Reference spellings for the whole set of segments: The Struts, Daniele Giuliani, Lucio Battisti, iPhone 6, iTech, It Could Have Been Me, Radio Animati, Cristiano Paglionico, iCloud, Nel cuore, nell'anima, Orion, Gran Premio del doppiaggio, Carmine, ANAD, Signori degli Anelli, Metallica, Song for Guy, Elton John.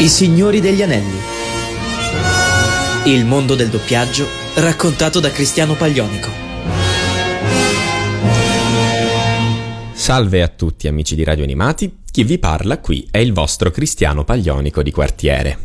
I Signori degli Anelli. Il mondo del doppiaggio raccontato da Cristiano Paglionico. Salve a tutti amici di Radio Animati, chi vi parla qui è il vostro Cristiano Paglionico di quartiere.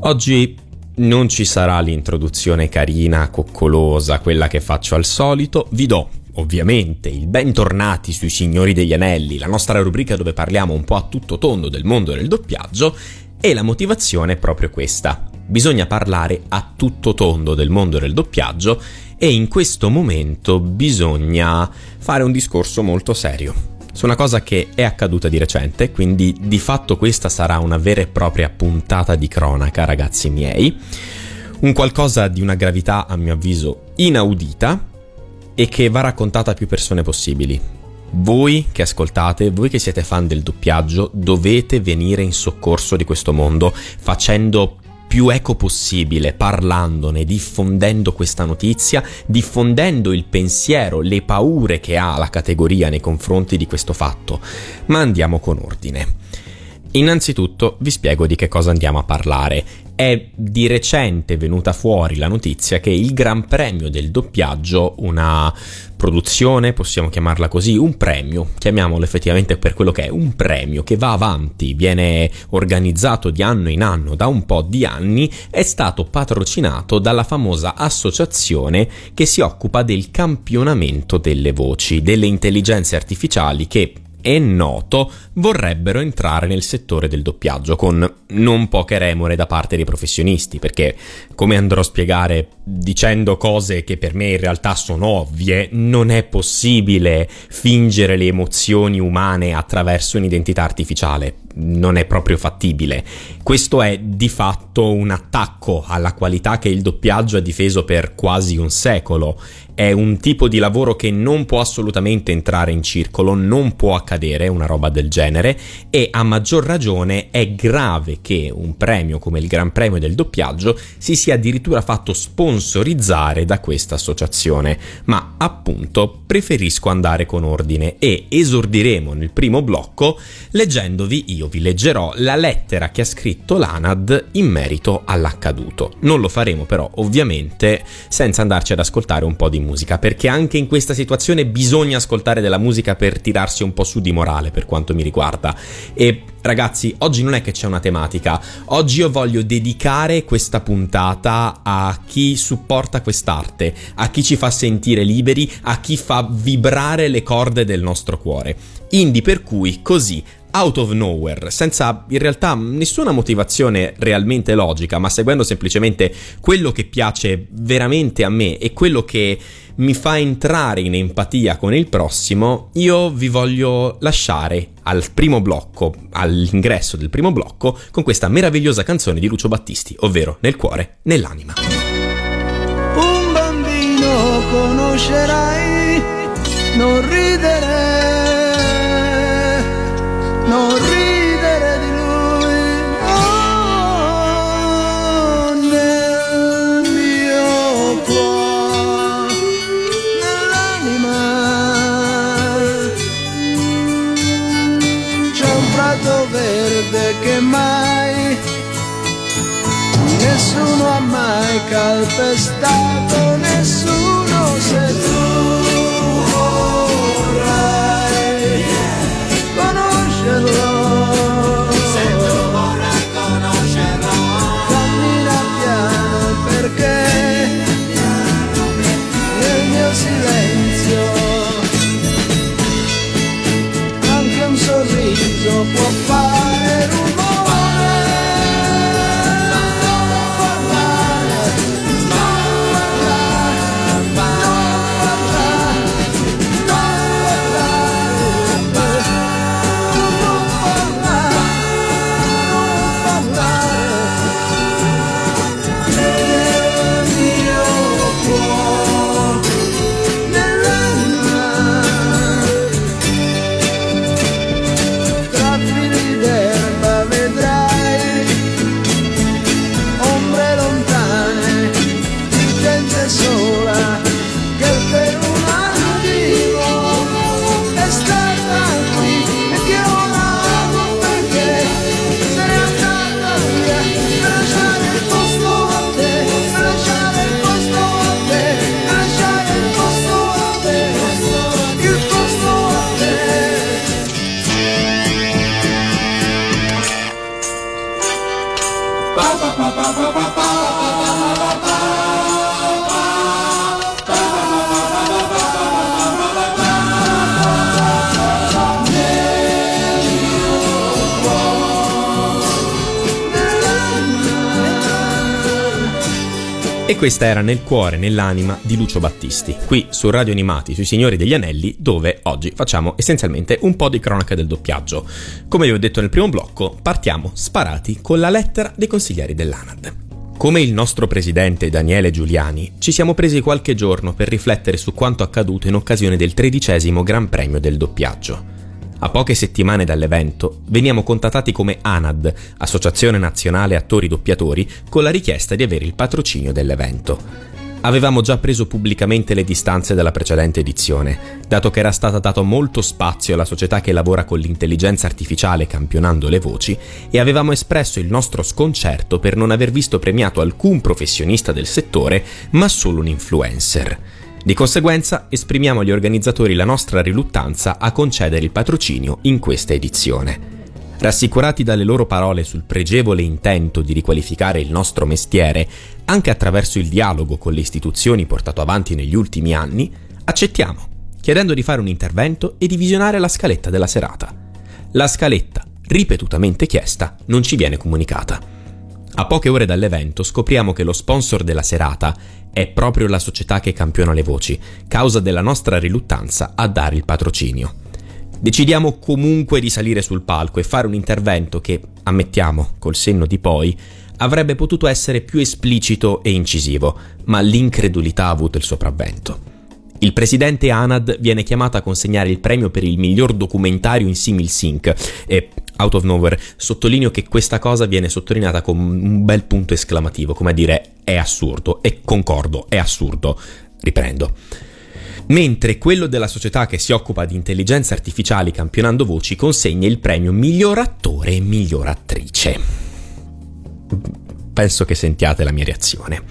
Oggi non ci sarà l'introduzione carina, coccolosa, quella che faccio al solito. Vi do ovviamente il bentornati sui Signori degli Anelli, la nostra rubrica dove parliamo un po' a tutto tondo del mondo del doppiaggio, e la motivazione è proprio questa. Bisogna parlare a tutto tondo del mondo del doppiaggio e in questo momento bisogna fare un discorso molto serio su una cosa che è accaduta di recente, quindi di fatto questa sarà una vera e propria puntata di cronaca, ragazzi miei, un qualcosa di una gravità a mio avviso inaudita e che va raccontata a più persone possibili. Voi che ascoltate, voi che siete fan del doppiaggio, dovete venire in soccorso di questo mondo facendo più eco possibile, parlandone, diffondendo questa notizia, diffondendo il pensiero, le paure che ha la categoria nei confronti di questo fatto. Ma andiamo con ordine. Innanzitutto vi spiego di che cosa andiamo a parlare. È di recente venuta fuori la notizia che il Gran Premio del doppiaggio, una produzione, possiamo chiamarla così, un premio, chiamiamolo effettivamente per quello che è, un premio che va avanti, viene organizzato di anno in anno da un po' di anni, è stato patrocinato dalla famosa associazione che si occupa del campionamento delle voci, delle intelligenze artificiali che, è noto, vorrebbero entrare nel settore del doppiaggio con non poche remore da parte dei professionisti, perché, come andrò a spiegare dicendo cose che per me in realtà sono ovvie, non è possibile fingere le emozioni umane attraverso un'identità artificiale. Non è proprio fattibile. Questo è di fatto un attacco alla qualità che il doppiaggio ha difeso per quasi un secolo. È un tipo di lavoro che non può assolutamente entrare in circolo, non può accadere una roba del genere, e a maggior ragione è grave che un premio come il Gran Premio del doppiaggio si sia addirittura fatto sponsorizzare da questa associazione. Ma appunto preferisco andare con ordine e esordiremo nel primo blocco leggendovi io. Vi leggerò la lettera che ha scritto l'ANAD in merito all'accaduto. Non lo faremo però ovviamente senza andarci ad ascoltare un po' di musica, perché anche in questa situazione bisogna ascoltare della musica per tirarsi un po' su di morale, per quanto mi riguarda. E ragazzi, oggi non è che c'è una tematica, oggi io voglio dedicare questa puntata a chi supporta quest'arte, a chi ci fa sentire liberi, a chi fa vibrare le corde del nostro cuore. Indi per cui, così, out of nowhere, senza in realtà nessuna motivazione realmente logica, ma seguendo semplicemente quello che piace veramente a me e quello che mi fa entrare in empatia con il prossimo, io vi voglio lasciare al primo blocco, all'ingresso del primo blocco, con questa meravigliosa canzone di Lucio Battisti, ovvero Nel cuore, nell'anima. Un bambino conoscerai, non ridere. Non ridere di lui, oh, nel mio cuore, nell'anima, c'è un prato verde che mai nessuno ha mai calpestato, nessuno se tu vorrai conoscerlo. Può fare rumore, E questa era Nel cuore, nell'anima di Lucio Battisti, qui su Radio Animati sui Signori degli Anelli, dove oggi facciamo essenzialmente un po' di cronaca del doppiaggio. Come vi ho detto nel primo blocco, partiamo sparati con la lettera dei consiglieri dell'ANAD. Come il nostro presidente Daniele Giuliani, ci siamo presi qualche giorno per riflettere su quanto accaduto in occasione del 13° Gran Premio del doppiaggio. A poche settimane dall'evento veniamo contattati come ANAD, Associazione Nazionale Attori Doppiatori, con la richiesta di avere il patrocinio dell'evento. Avevamo già preso pubblicamente le distanze dalla precedente edizione, dato che era stato dato molto spazio alla società che lavora con l'intelligenza artificiale campionando le voci, e avevamo espresso il nostro sconcerto per non aver visto premiato alcun professionista del settore, ma solo un influencer. Di conseguenza esprimiamo agli organizzatori la nostra riluttanza a concedere il patrocinio in questa edizione. Rassicurati dalle loro parole sul pregevole intento di riqualificare il nostro mestiere, anche attraverso il dialogo con le istituzioni portato avanti negli ultimi anni, accettiamo, chiedendo di fare un intervento e di visionare la scaletta della serata. La scaletta, ripetutamente chiesta, non ci viene comunicata. A poche ore dall'evento scopriamo che lo sponsor della serata è proprio la società che campiona le voci, causa della nostra riluttanza a dare il patrocinio. Decidiamo comunque di salire sul palco e fare un intervento che, ammettiamo, col senno di poi, avrebbe potuto essere più esplicito e incisivo, ma l'incredulità ha avuto il sopravvento. Il presidente ANAD viene chiamato a consegnare il premio per il miglior documentario in Simil Sync e, out of nowhere, sottolineo che questa cosa viene sottolineata con un bel punto esclamativo, come a dire è assurdo, e concordo, è assurdo, riprendo. Mentre quello della società che si occupa di intelligenze artificiali campionando voci consegna il premio miglior attore e miglior attrice. Penso che sentiate la mia reazione.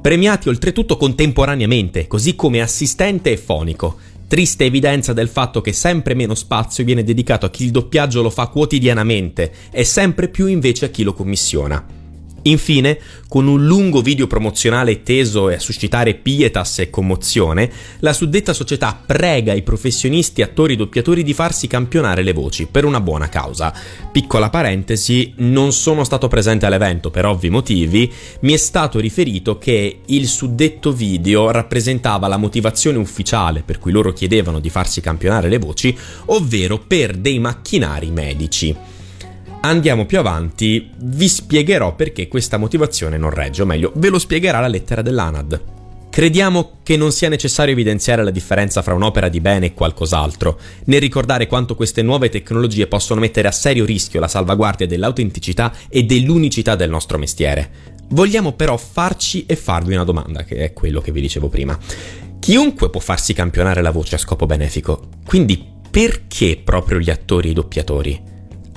Premiati oltretutto contemporaneamente, così come assistente e fonico. Triste evidenza del fatto che sempre meno spazio viene dedicato a chi il doppiaggio lo fa quotidianamente e sempre più invece a chi lo commissiona. Infine, con un lungo video promozionale teso a suscitare pietas e commozione, la suddetta società prega i professionisti attori doppiatori di farsi campionare le voci per una buona causa. Piccola parentesi, non sono stato presente all'evento per ovvi motivi, mi è stato riferito che il suddetto video rappresentava la motivazione ufficiale per cui loro chiedevano di farsi campionare le voci, ovvero per dei macchinari medici. Andiamo più avanti, vi spiegherò perché questa motivazione non regge, o meglio, ve lo spiegherà la lettera dell'ANAD. Crediamo che non sia necessario evidenziare la differenza fra un'opera di bene e qualcos'altro, né ricordare quanto queste nuove tecnologie possono mettere a serio rischio la salvaguardia dell'autenticità e dell'unicità del nostro mestiere. Vogliamo però farci e farvi una domanda, che è quello che vi dicevo prima. Chiunque può farsi campionare la voce a scopo benefico, quindi perché proprio gli attori e i doppiatori?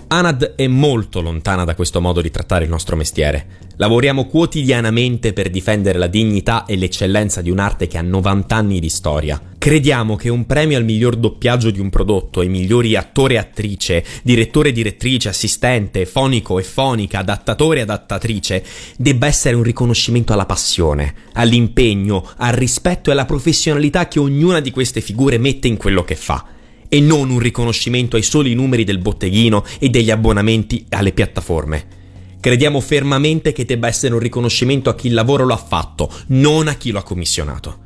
ANAD è molto lontana da questo modo di trattare il nostro mestiere. Lavoriamo quotidianamente per difendere la dignità e l'eccellenza di un'arte che ha 90 anni di storia. Crediamo che un premio al miglior doppiaggio di un prodotto, ai migliori attore e attrice, direttore e direttrice, assistente, fonico e fonica, adattatore e adattatrice, debba essere un riconoscimento alla passione, all'impegno, al rispetto e alla professionalità che ognuna di queste figure mette in quello che fa, e non un riconoscimento ai soli numeri del botteghino e degli abbonamenti alle piattaforme. Crediamo fermamente che debba essere un riconoscimento a chi il lavoro lo ha fatto, non a chi lo ha commissionato.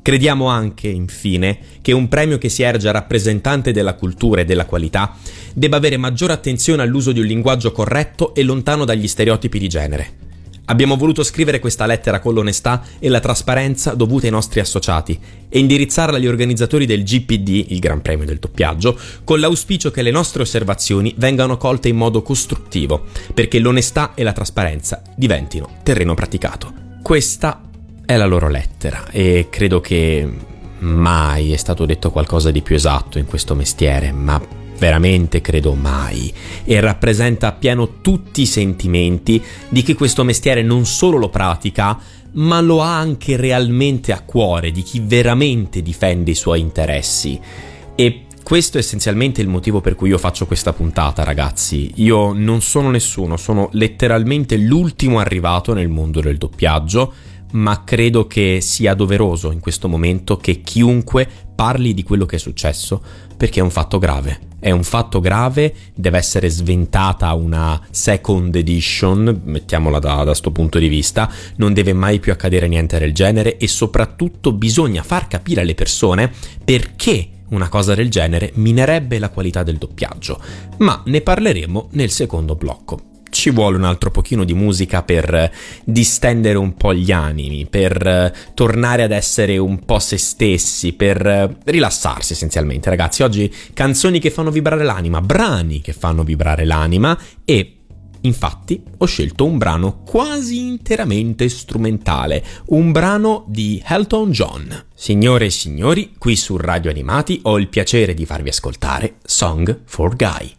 Crediamo anche, infine, che un premio che si erge a rappresentante della cultura e della qualità debba avere maggiore attenzione all'uso di un linguaggio corretto e lontano dagli stereotipi di genere. Abbiamo voluto scrivere questa lettera con l'onestà e la trasparenza dovute ai nostri associati e indirizzarla agli organizzatori del GPD, il Gran Premio del doppiaggio, con l'auspicio che le nostre osservazioni vengano colte in modo costruttivo, perché l'onestà e la trasparenza diventino terreno praticato. Questa è la loro lettera e credo che mai è stato detto qualcosa di più esatto in questo mestiere, ma veramente credo mai, e rappresenta appieno tutti i sentimenti di chi questo mestiere non solo lo pratica, ma lo ha anche realmente a cuore, di chi veramente difende i suoi interessi. E questo è essenzialmente il motivo per cui io faccio questa puntata, ragazzi. Io non sono nessuno, sono letteralmente l'ultimo arrivato nel mondo del doppiaggio, ma credo che sia doveroso in questo momento che chiunque parli di quello che è successo, perché è un fatto grave. È un fatto grave, deve essere sventata una second edition, mettiamola da sto punto di vista, non deve mai più accadere niente del genere e soprattutto bisogna far capire alle persone perché una cosa del genere minerebbe la qualità del doppiaggio, ma ne parleremo nel secondo blocco. Ci vuole un altro pochino di musica per distendere un po' gli animi, per tornare ad essere un po' se stessi, per rilassarsi essenzialmente. Ragazzi, oggi canzoni che fanno vibrare l'anima, brani che fanno vibrare l'anima e infatti ho scelto un brano quasi interamente strumentale, un brano di Elton John. Signore e signori, qui su Radio Animati ho il piacere di farvi ascoltare Song for Guy.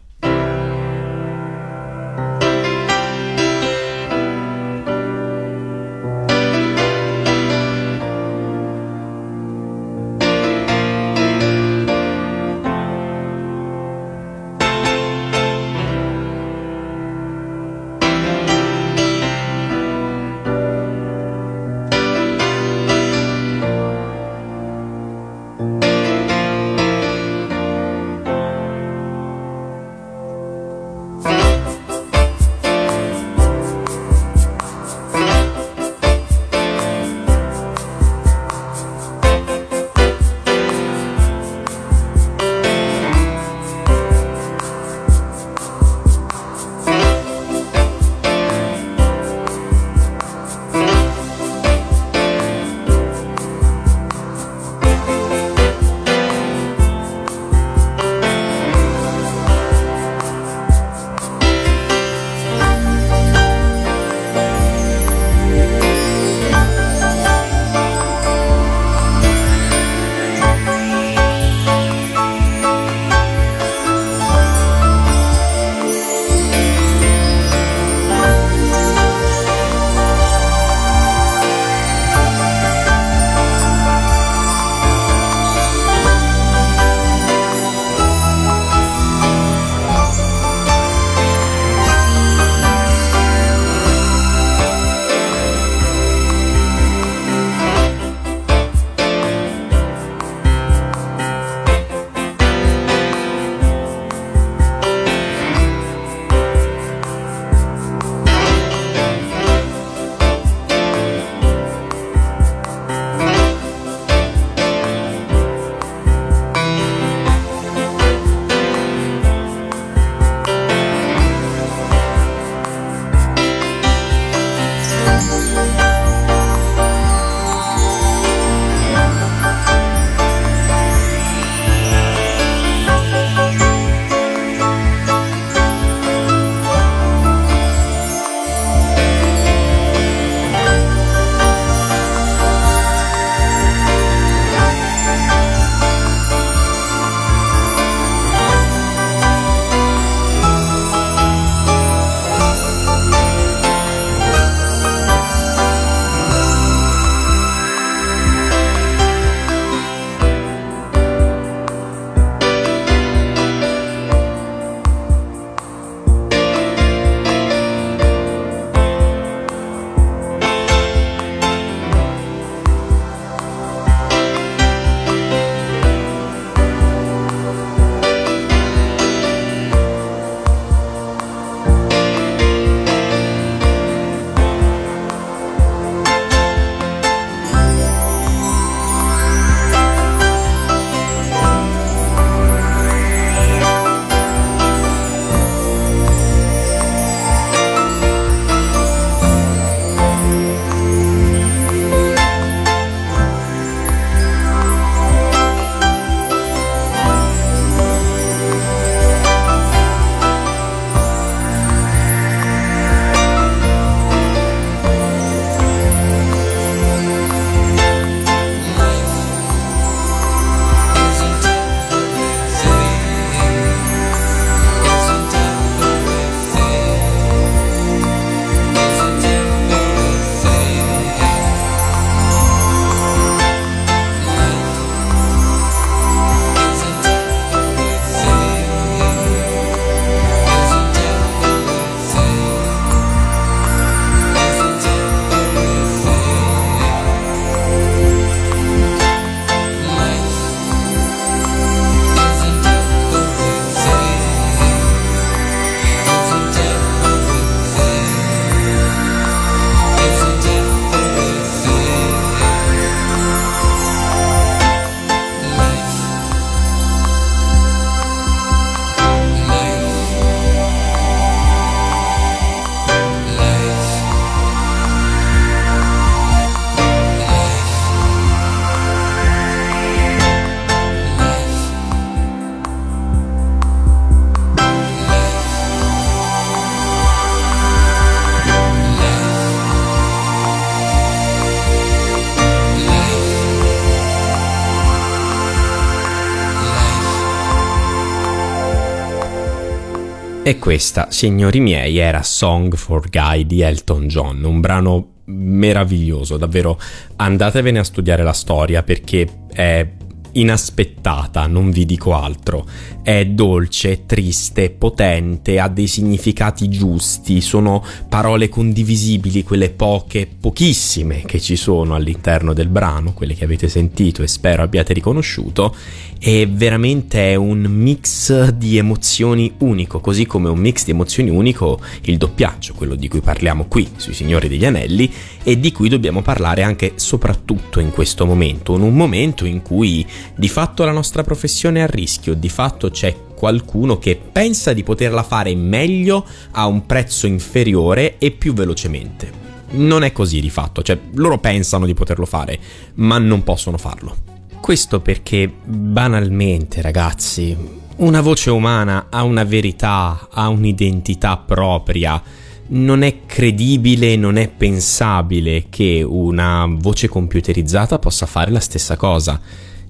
E questa, signori miei, era Song for Guy di Elton John, un brano meraviglioso, davvero andatevene a studiare la storia perché è inaspettata, non vi dico altro. È dolce, triste, potente, ha dei significati giusti, sono parole condivisibili, quelle poche, pochissime che ci sono all'interno del brano, quelle che avete sentito e spero abbiate riconosciuto, e veramente è un mix di emozioni unico, così come un mix di emozioni unico il doppiaggio, quello di cui parliamo qui sui Signori degli Anelli e di cui dobbiamo parlare anche soprattutto in questo momento, in un momento in cui di fatto la nostra professione è a rischio, di fatto c'è qualcuno che pensa di poterla fare meglio a un prezzo inferiore e più velocemente. Non è così di fatto, cioè loro pensano di poterlo fare, ma non possono farlo. Questo perché banalmente, ragazzi, una voce umana ha una verità, ha un'identità propria. Non è credibile, non è pensabile che una voce computerizzata possa fare la stessa cosa.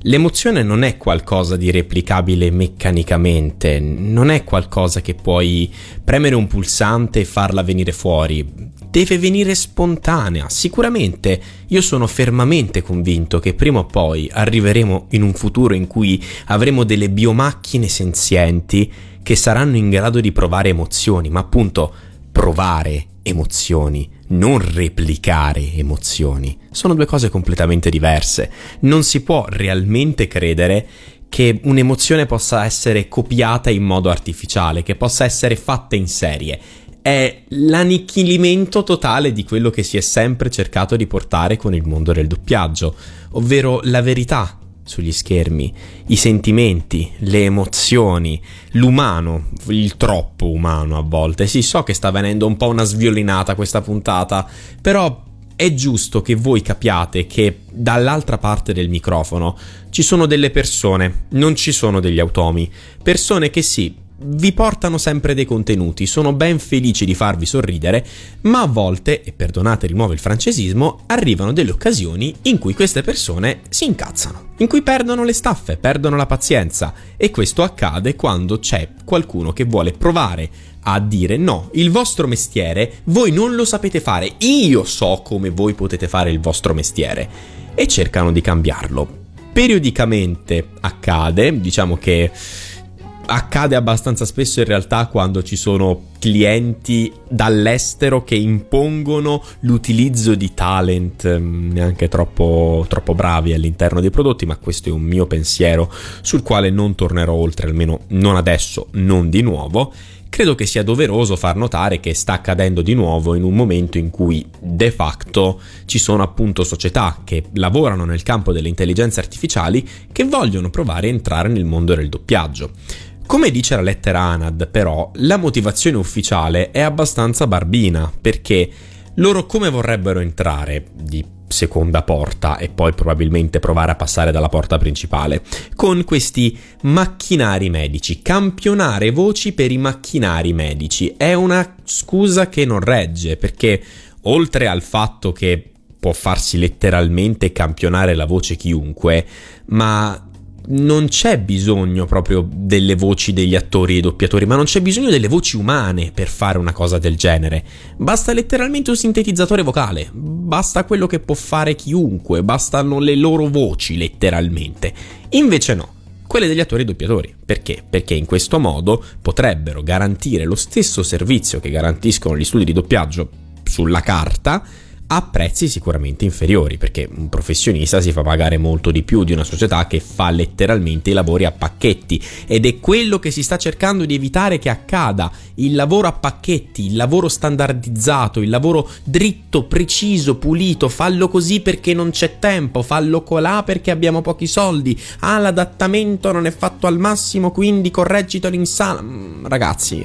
L'emozione non è qualcosa di replicabile meccanicamente, non è qualcosa che puoi premere un pulsante e farla venire fuori, deve venire spontanea. Sicuramente io sono fermamente convinto che prima o poi arriveremo in un futuro in cui avremo delle biomacchine senzienti che saranno in grado di provare emozioni, ma appunto provare emozioni, non replicare emozioni. Sono due cose completamente diverse. Non si può realmente credere che un'emozione possa essere copiata in modo artificiale, che possa essere fatta in serie. È l'annichilimento totale di quello che si è sempre cercato di portare con il mondo del doppiaggio, ovvero la verità sugli schermi, i sentimenti, le emozioni, l'umano, il troppo umano a volte. Sì, so che sta venendo un po' una sviolinata questa puntata, però è giusto che voi capiate che dall'altra parte del microfono ci sono delle persone, non ci sono degli automi, persone che sì, vi portano sempre dei contenuti, sono ben felici di farvi sorridere, ma a volte, e perdonate di nuovo il francesismo, arrivano delle occasioni in cui queste persone si incazzano, in cui perdono le staffe, perdono la pazienza, e questo accade quando c'è qualcuno che vuole provare a dire no, il vostro mestiere voi non lo sapete fare, io so come voi potete fare il vostro mestiere, e cercano di cambiarlo. Periodicamente accade, diciamo che accade abbastanza spesso in realtà quando ci sono clienti dall'estero che impongono l'utilizzo di talent neanche troppo bravi all'interno dei prodotti, ma questo è un mio pensiero sul quale non tornerò oltre, almeno non adesso, non di nuovo. Credo che sia doveroso far notare che sta accadendo di nuovo in un momento in cui de facto ci sono appunto società che lavorano nel campo delle intelligenze artificiali che vogliono provare a entrare nel mondo del doppiaggio. Come dice la lettera ANAD, però, la motivazione ufficiale è abbastanza barbina, perché loro come vorrebbero entrare di seconda porta e poi probabilmente provare a passare dalla porta principale con questi macchinari medici? Campionare voci per i macchinari medici è una scusa che non regge, perché oltre al fatto che può farsi letteralmente campionare la voce chiunque, ma non c'è bisogno proprio delle voci degli attori e doppiatori, ma non c'è bisogno delle voci umane per fare una cosa del genere. Basta letteralmente un sintetizzatore vocale, basta quello che può fare chiunque, bastano le loro voci letteralmente. Invece no, quelle degli attori e doppiatori. Perché? Perché in questo modo potrebbero garantire lo stesso servizio che garantiscono gli studi di doppiaggio sulla carta, a prezzi sicuramente inferiori, perché un professionista si fa pagare molto di più di una società che fa letteralmente i lavori a pacchetti, ed è quello che si sta cercando di evitare che accada: il lavoro a pacchetti, il lavoro standardizzato, il lavoro dritto, preciso, pulito, fallo così perché non c'è tempo, fallo colà perché abbiamo pochi soldi, ah l'adattamento non è fatto al massimo quindi correggitelo in sala. Ragazzi,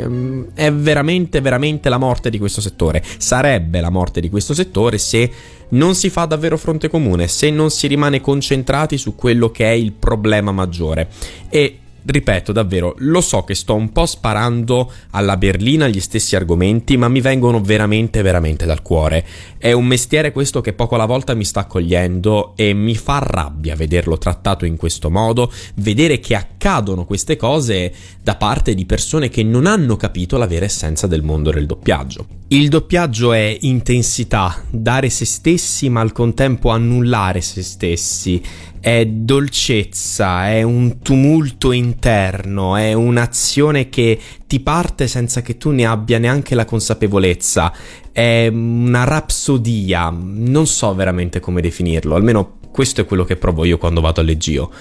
è veramente la morte di questo settore, sarebbe la morte di questo settore se non si fa davvero fronte comune, se non si rimane concentrati su quello che è il problema maggiore. E Ripeto, davvero, lo so che sto un po' sparando alla berlina gli stessi argomenti, ma mi vengono veramente, veramente dal cuore. È un mestiere questo che poco alla volta mi sta cogliendo e mi fa rabbia vederlo trattato in questo modo, vedere che accadono queste cose da parte di persone che non hanno capito la vera essenza del mondo del doppiaggio. Il doppiaggio è intensità, dare se stessi ma al contempo annullare se stessi. È dolcezza, è un tumulto interno, è un'azione che ti parte senza che tu ne abbia neanche la consapevolezza, è una rapsodia, non so veramente come definirlo, almeno questo è quello che provo io quando vado a leggio.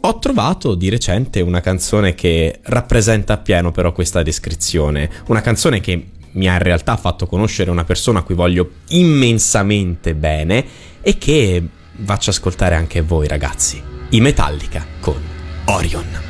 Ho trovato di recente una canzone che rappresenta appieno però questa descrizione, una canzone che mi ha in realtà fatto conoscere una persona a cui voglio immensamente bene e che... Faccio ascoltare anche voi ragazzi, i Metallica con Orion.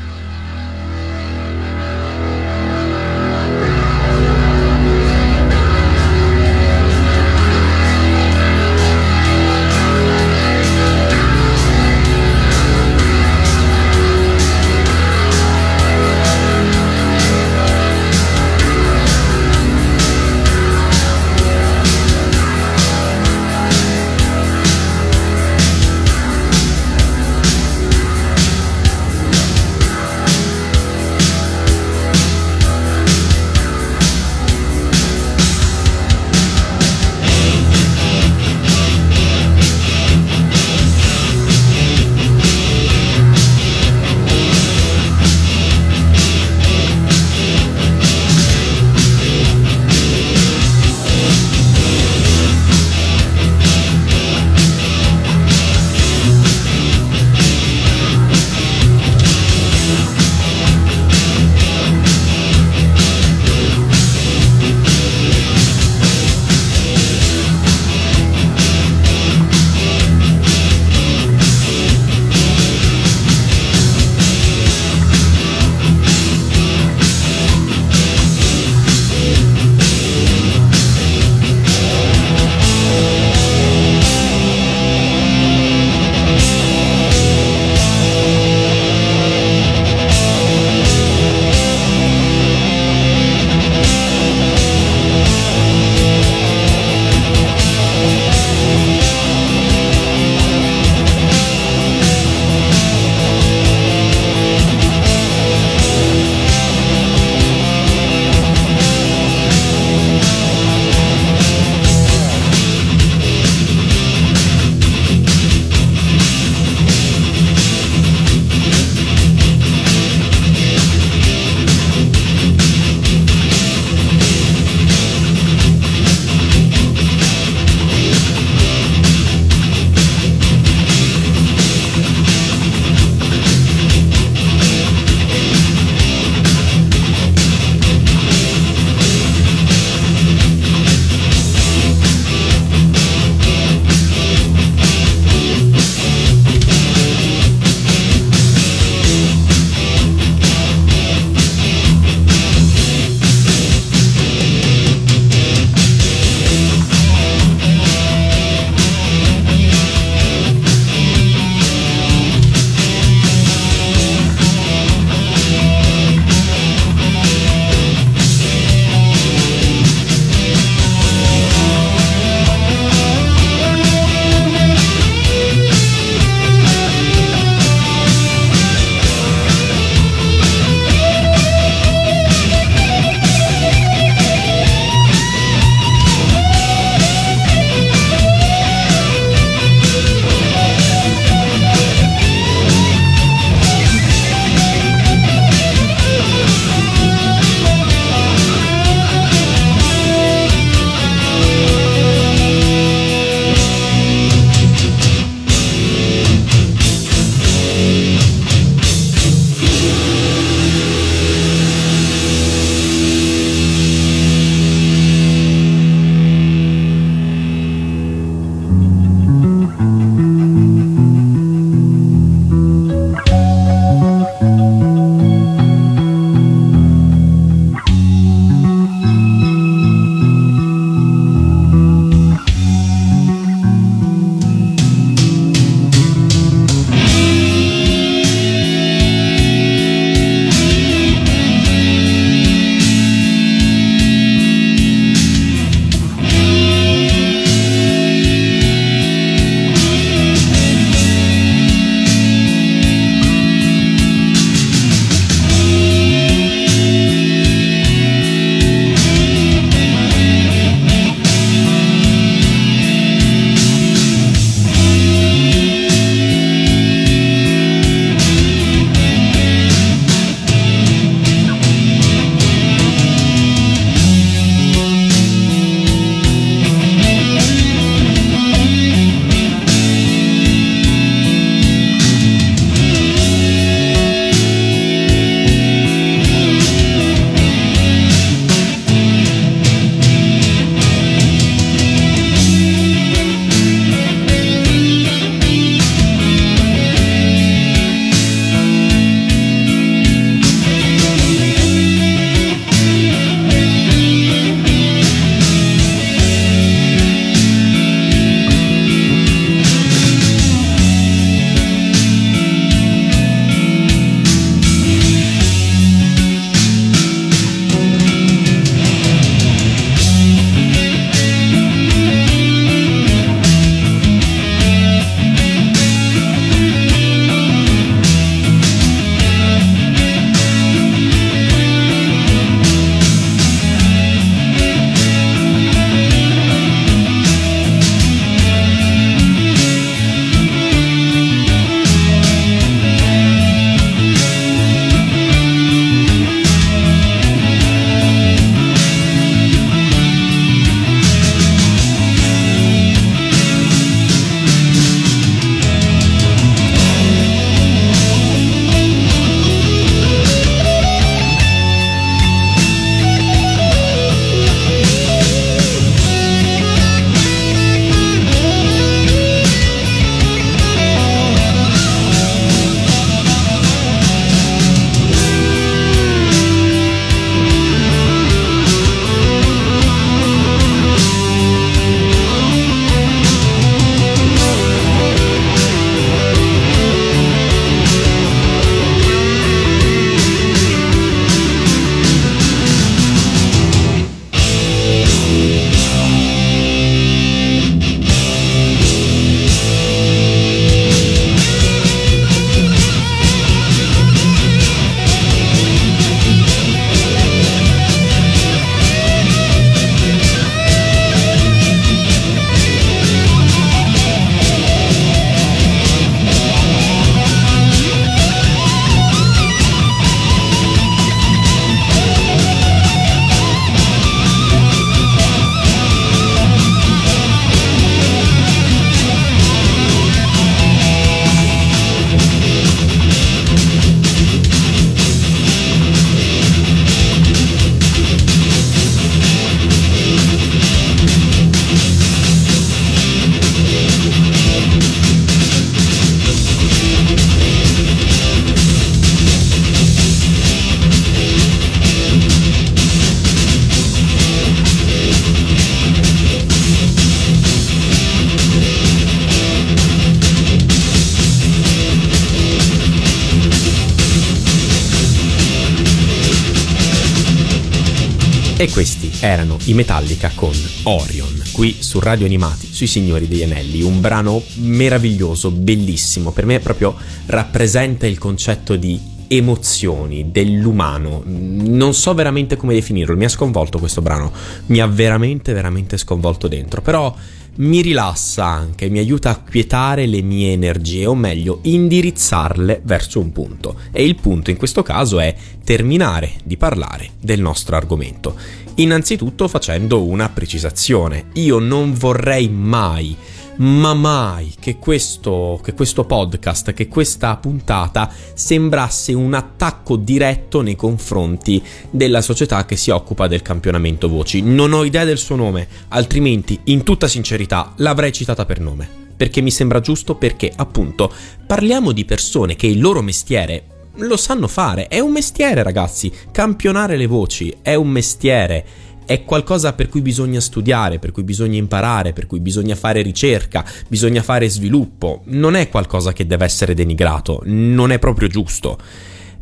E questi erano i Metallica con Orion, qui su Radio Animati, sui Signori degli Anelli. Un brano meraviglioso, bellissimo, per me proprio rappresenta il concetto di emozioni dell'umano. Non so veramente come definirlo, mi ha sconvolto questo brano, mi ha veramente sconvolto dentro, però mi rilassa anche, mi aiuta a quietare le mie energie, o meglio indirizzarle verso un punto, e il punto in questo caso è terminare di parlare del nostro argomento, innanzitutto facendo una precisazione. Io non vorrei mai, ma mai, che questo podcast, che questa puntata sembrasse un attacco diretto nei confronti della società che si occupa del campionamento voci. Non ho idea del suo nome, altrimenti in tutta sincerità l'avrei citata per nome, perché mi sembra giusto, perché appunto parliamo di persone che il loro mestiere lo sanno fare. È un mestiere, ragazzi, campionare le voci è un mestiere. È qualcosa per cui bisogna studiare, per cui bisogna imparare, per cui bisogna fare ricerca, bisogna fare sviluppo. Non è qualcosa che deve essere denigrato, non è proprio giusto.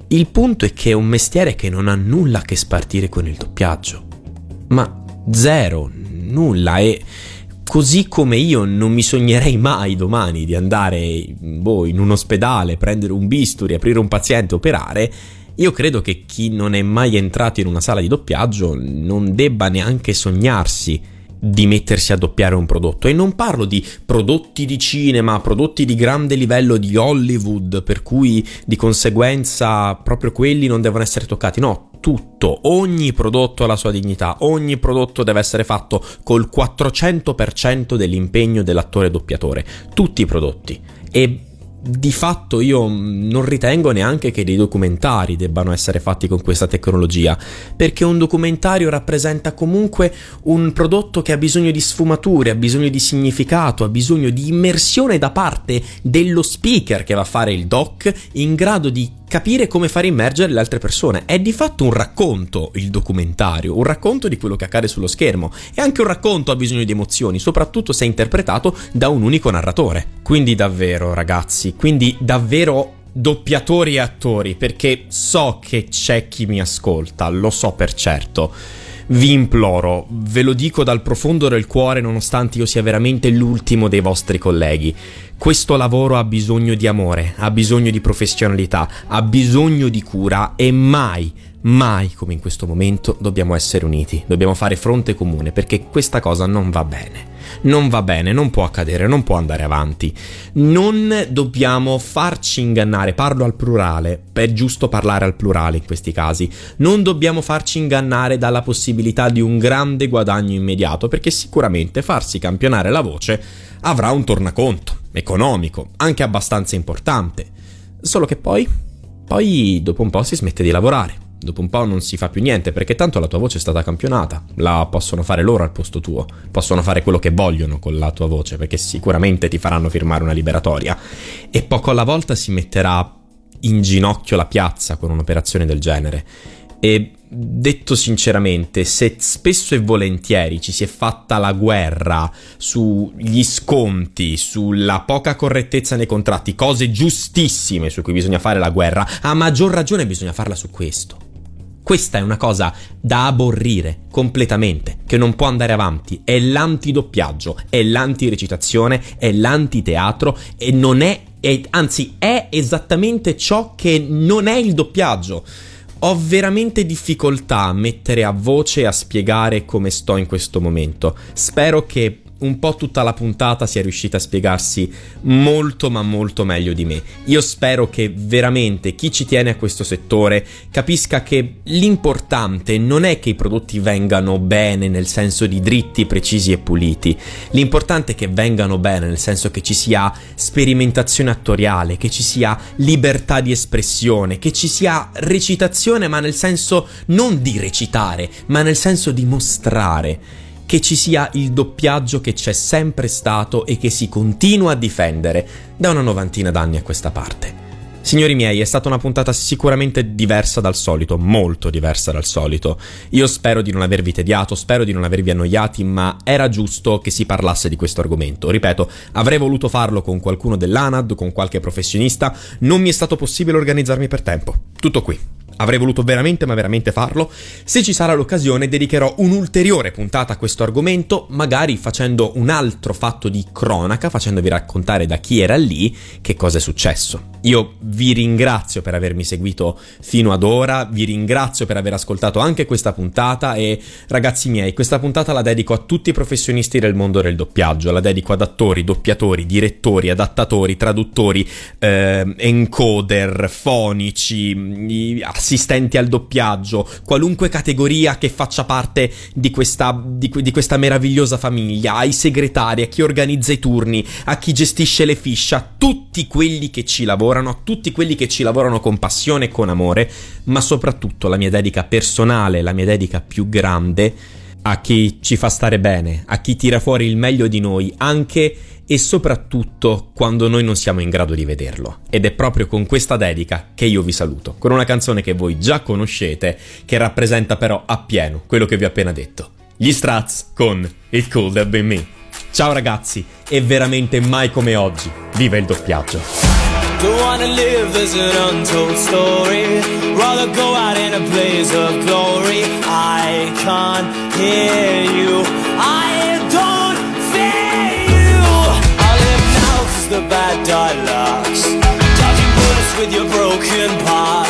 Il punto è che è un mestiere che non ha nulla a che spartire con il doppiaggio. Ma zero, nulla. E così come io non mi sognerei mai domani di andare in un ospedale, prendere un bisturi, aprire un paziente, operare, io credo che chi non è mai entrato in una sala di doppiaggio non debba neanche sognarsi di mettersi a doppiare un prodotto. E non parlo di prodotti di cinema, prodotti di grande livello di Hollywood, per cui di conseguenza proprio quelli non devono essere toccati. No, tutto, ogni prodotto ha la sua dignità, ogni prodotto deve essere fatto col 400% dell'impegno dell'attore doppiatore, tutti i prodotti. E di fatto io non ritengo neanche che dei documentari debbano essere fatti con questa tecnologia, perché un documentario rappresenta comunque un prodotto che ha bisogno di sfumature, ha bisogno di significato, ha bisogno di immersione da parte dello speaker che va a fare il doc, in grado di capire come far immergere le altre persone. È di fatto un racconto il documentario, un racconto di quello che accade sullo schermo, e anche un racconto ha bisogno di emozioni, soprattutto se interpretato da un unico narratore. Quindi davvero, ragazzi, quindi davvero doppiatori e attori, perché so che c'è chi mi ascolta, lo so per certo, vi imploro, ve lo dico dal profondo del cuore, nonostante io sia veramente l'ultimo dei vostri colleghi, questo lavoro ha bisogno di amore, ha bisogno di professionalità, ha bisogno di cura, e mai come in questo momento dobbiamo essere uniti, dobbiamo fare fronte comune, perché questa cosa non va bene. Non va bene, non può accadere, non può andare avanti. Non dobbiamo farci ingannare, parlo al plurale, è giusto parlare al plurale in questi casi. Non dobbiamo farci ingannare dalla possibilità di un grande guadagno immediato, perché sicuramente farsi campionare la voce avrà un tornaconto economico, anche abbastanza importante. Solo che poi dopo un po' si smette di lavorare. Dopo un po' non si fa più niente, perché tanto la tua voce è stata campionata, la possono fare loro al posto tuo, possono fare quello che vogliono con la tua voce, perché sicuramente ti faranno firmare una liberatoria. E poco alla volta si metterà in ginocchio la piazza con un'operazione del genere. E detto sinceramente, se spesso e volentieri ci si è fatta la guerra sugli sconti, sulla poca correttezza nei contratti, cose giustissime su cui bisogna fare la guerra, a maggior ragione bisogna farla su questo. Questa è una cosa da aborrire completamente, che non può andare avanti. È l'antidoppiaggio, è l'antirecitazione, è l'antiteatro, e non è, anzi è esattamente ciò che non è il doppiaggio. Ho veramente difficoltà a mettere a voce e a spiegare come sto in questo momento. Spero che un po' tutta la puntata sia riuscita a spiegarsi molto ma molto meglio di me. Io spero che veramente chi ci tiene a questo settore capisca che l'importante non è che i prodotti vengano bene nel senso di dritti, precisi e puliti. L'importante è che vengano bene nel senso che ci sia sperimentazione attoriale, che ci sia libertà di espressione, che ci sia recitazione, ma nel senso non di recitare, ma nel senso di mostrare. Che ci sia il doppiaggio che c'è sempre stato e che si continua a difendere da una 90ina d'anni a questa parte. Signori miei, è stata una puntata sicuramente diversa dal solito, molto diversa dal solito. Io spero di non avervi tediato, spero di non avervi annoiati, ma era giusto che si parlasse di questo argomento. Ripeto, avrei voluto farlo con qualcuno dell'ANAD, con qualche professionista, non mi è stato possibile organizzarmi per tempo. Tutto qui. Avrei voluto veramente, ma veramente farlo. Se ci sarà l'occasione, dedicherò un'ulteriore puntata a questo argomento, magari facendo un altro fatto di cronaca, facendovi raccontare da chi era lì che cosa è successo. Io vi ringrazio per avermi seguito fino ad ora, vi ringrazio per aver ascoltato anche questa puntata e, ragazzi miei, questa puntata la dedico a tutti i professionisti del mondo del doppiaggio, la dedico ad attori, doppiatori, direttori, adattatori, traduttori, encoder, fonici, assistenti al doppiaggio, qualunque categoria che faccia parte di questa meravigliosa famiglia, ai segretari, a chi organizza i turni, a chi gestisce le fiche, a tutti quelli che ci lavorano, a tutti quelli che ci lavorano con passione e con amore, ma soprattutto la mia dedica personale, la mia dedica più grande a chi ci fa stare bene, a chi tira fuori il meglio di noi, anche e soprattutto quando noi non siamo in grado di vederlo. Ed è proprio con questa dedica che io vi saluto, con una canzone che voi già conoscete, che rappresenta però appieno quello che vi ho appena detto. Gli Struts con It Could Have Been Me. Ciao ragazzi, e veramente mai come oggi, viva il doppiaggio! Don't wanna live as an untold story, rather go out in a blaze of glory. I can't hear you, I don't fear you. I live now 'cause the bad dialogues, dodging bullets with your broken parts.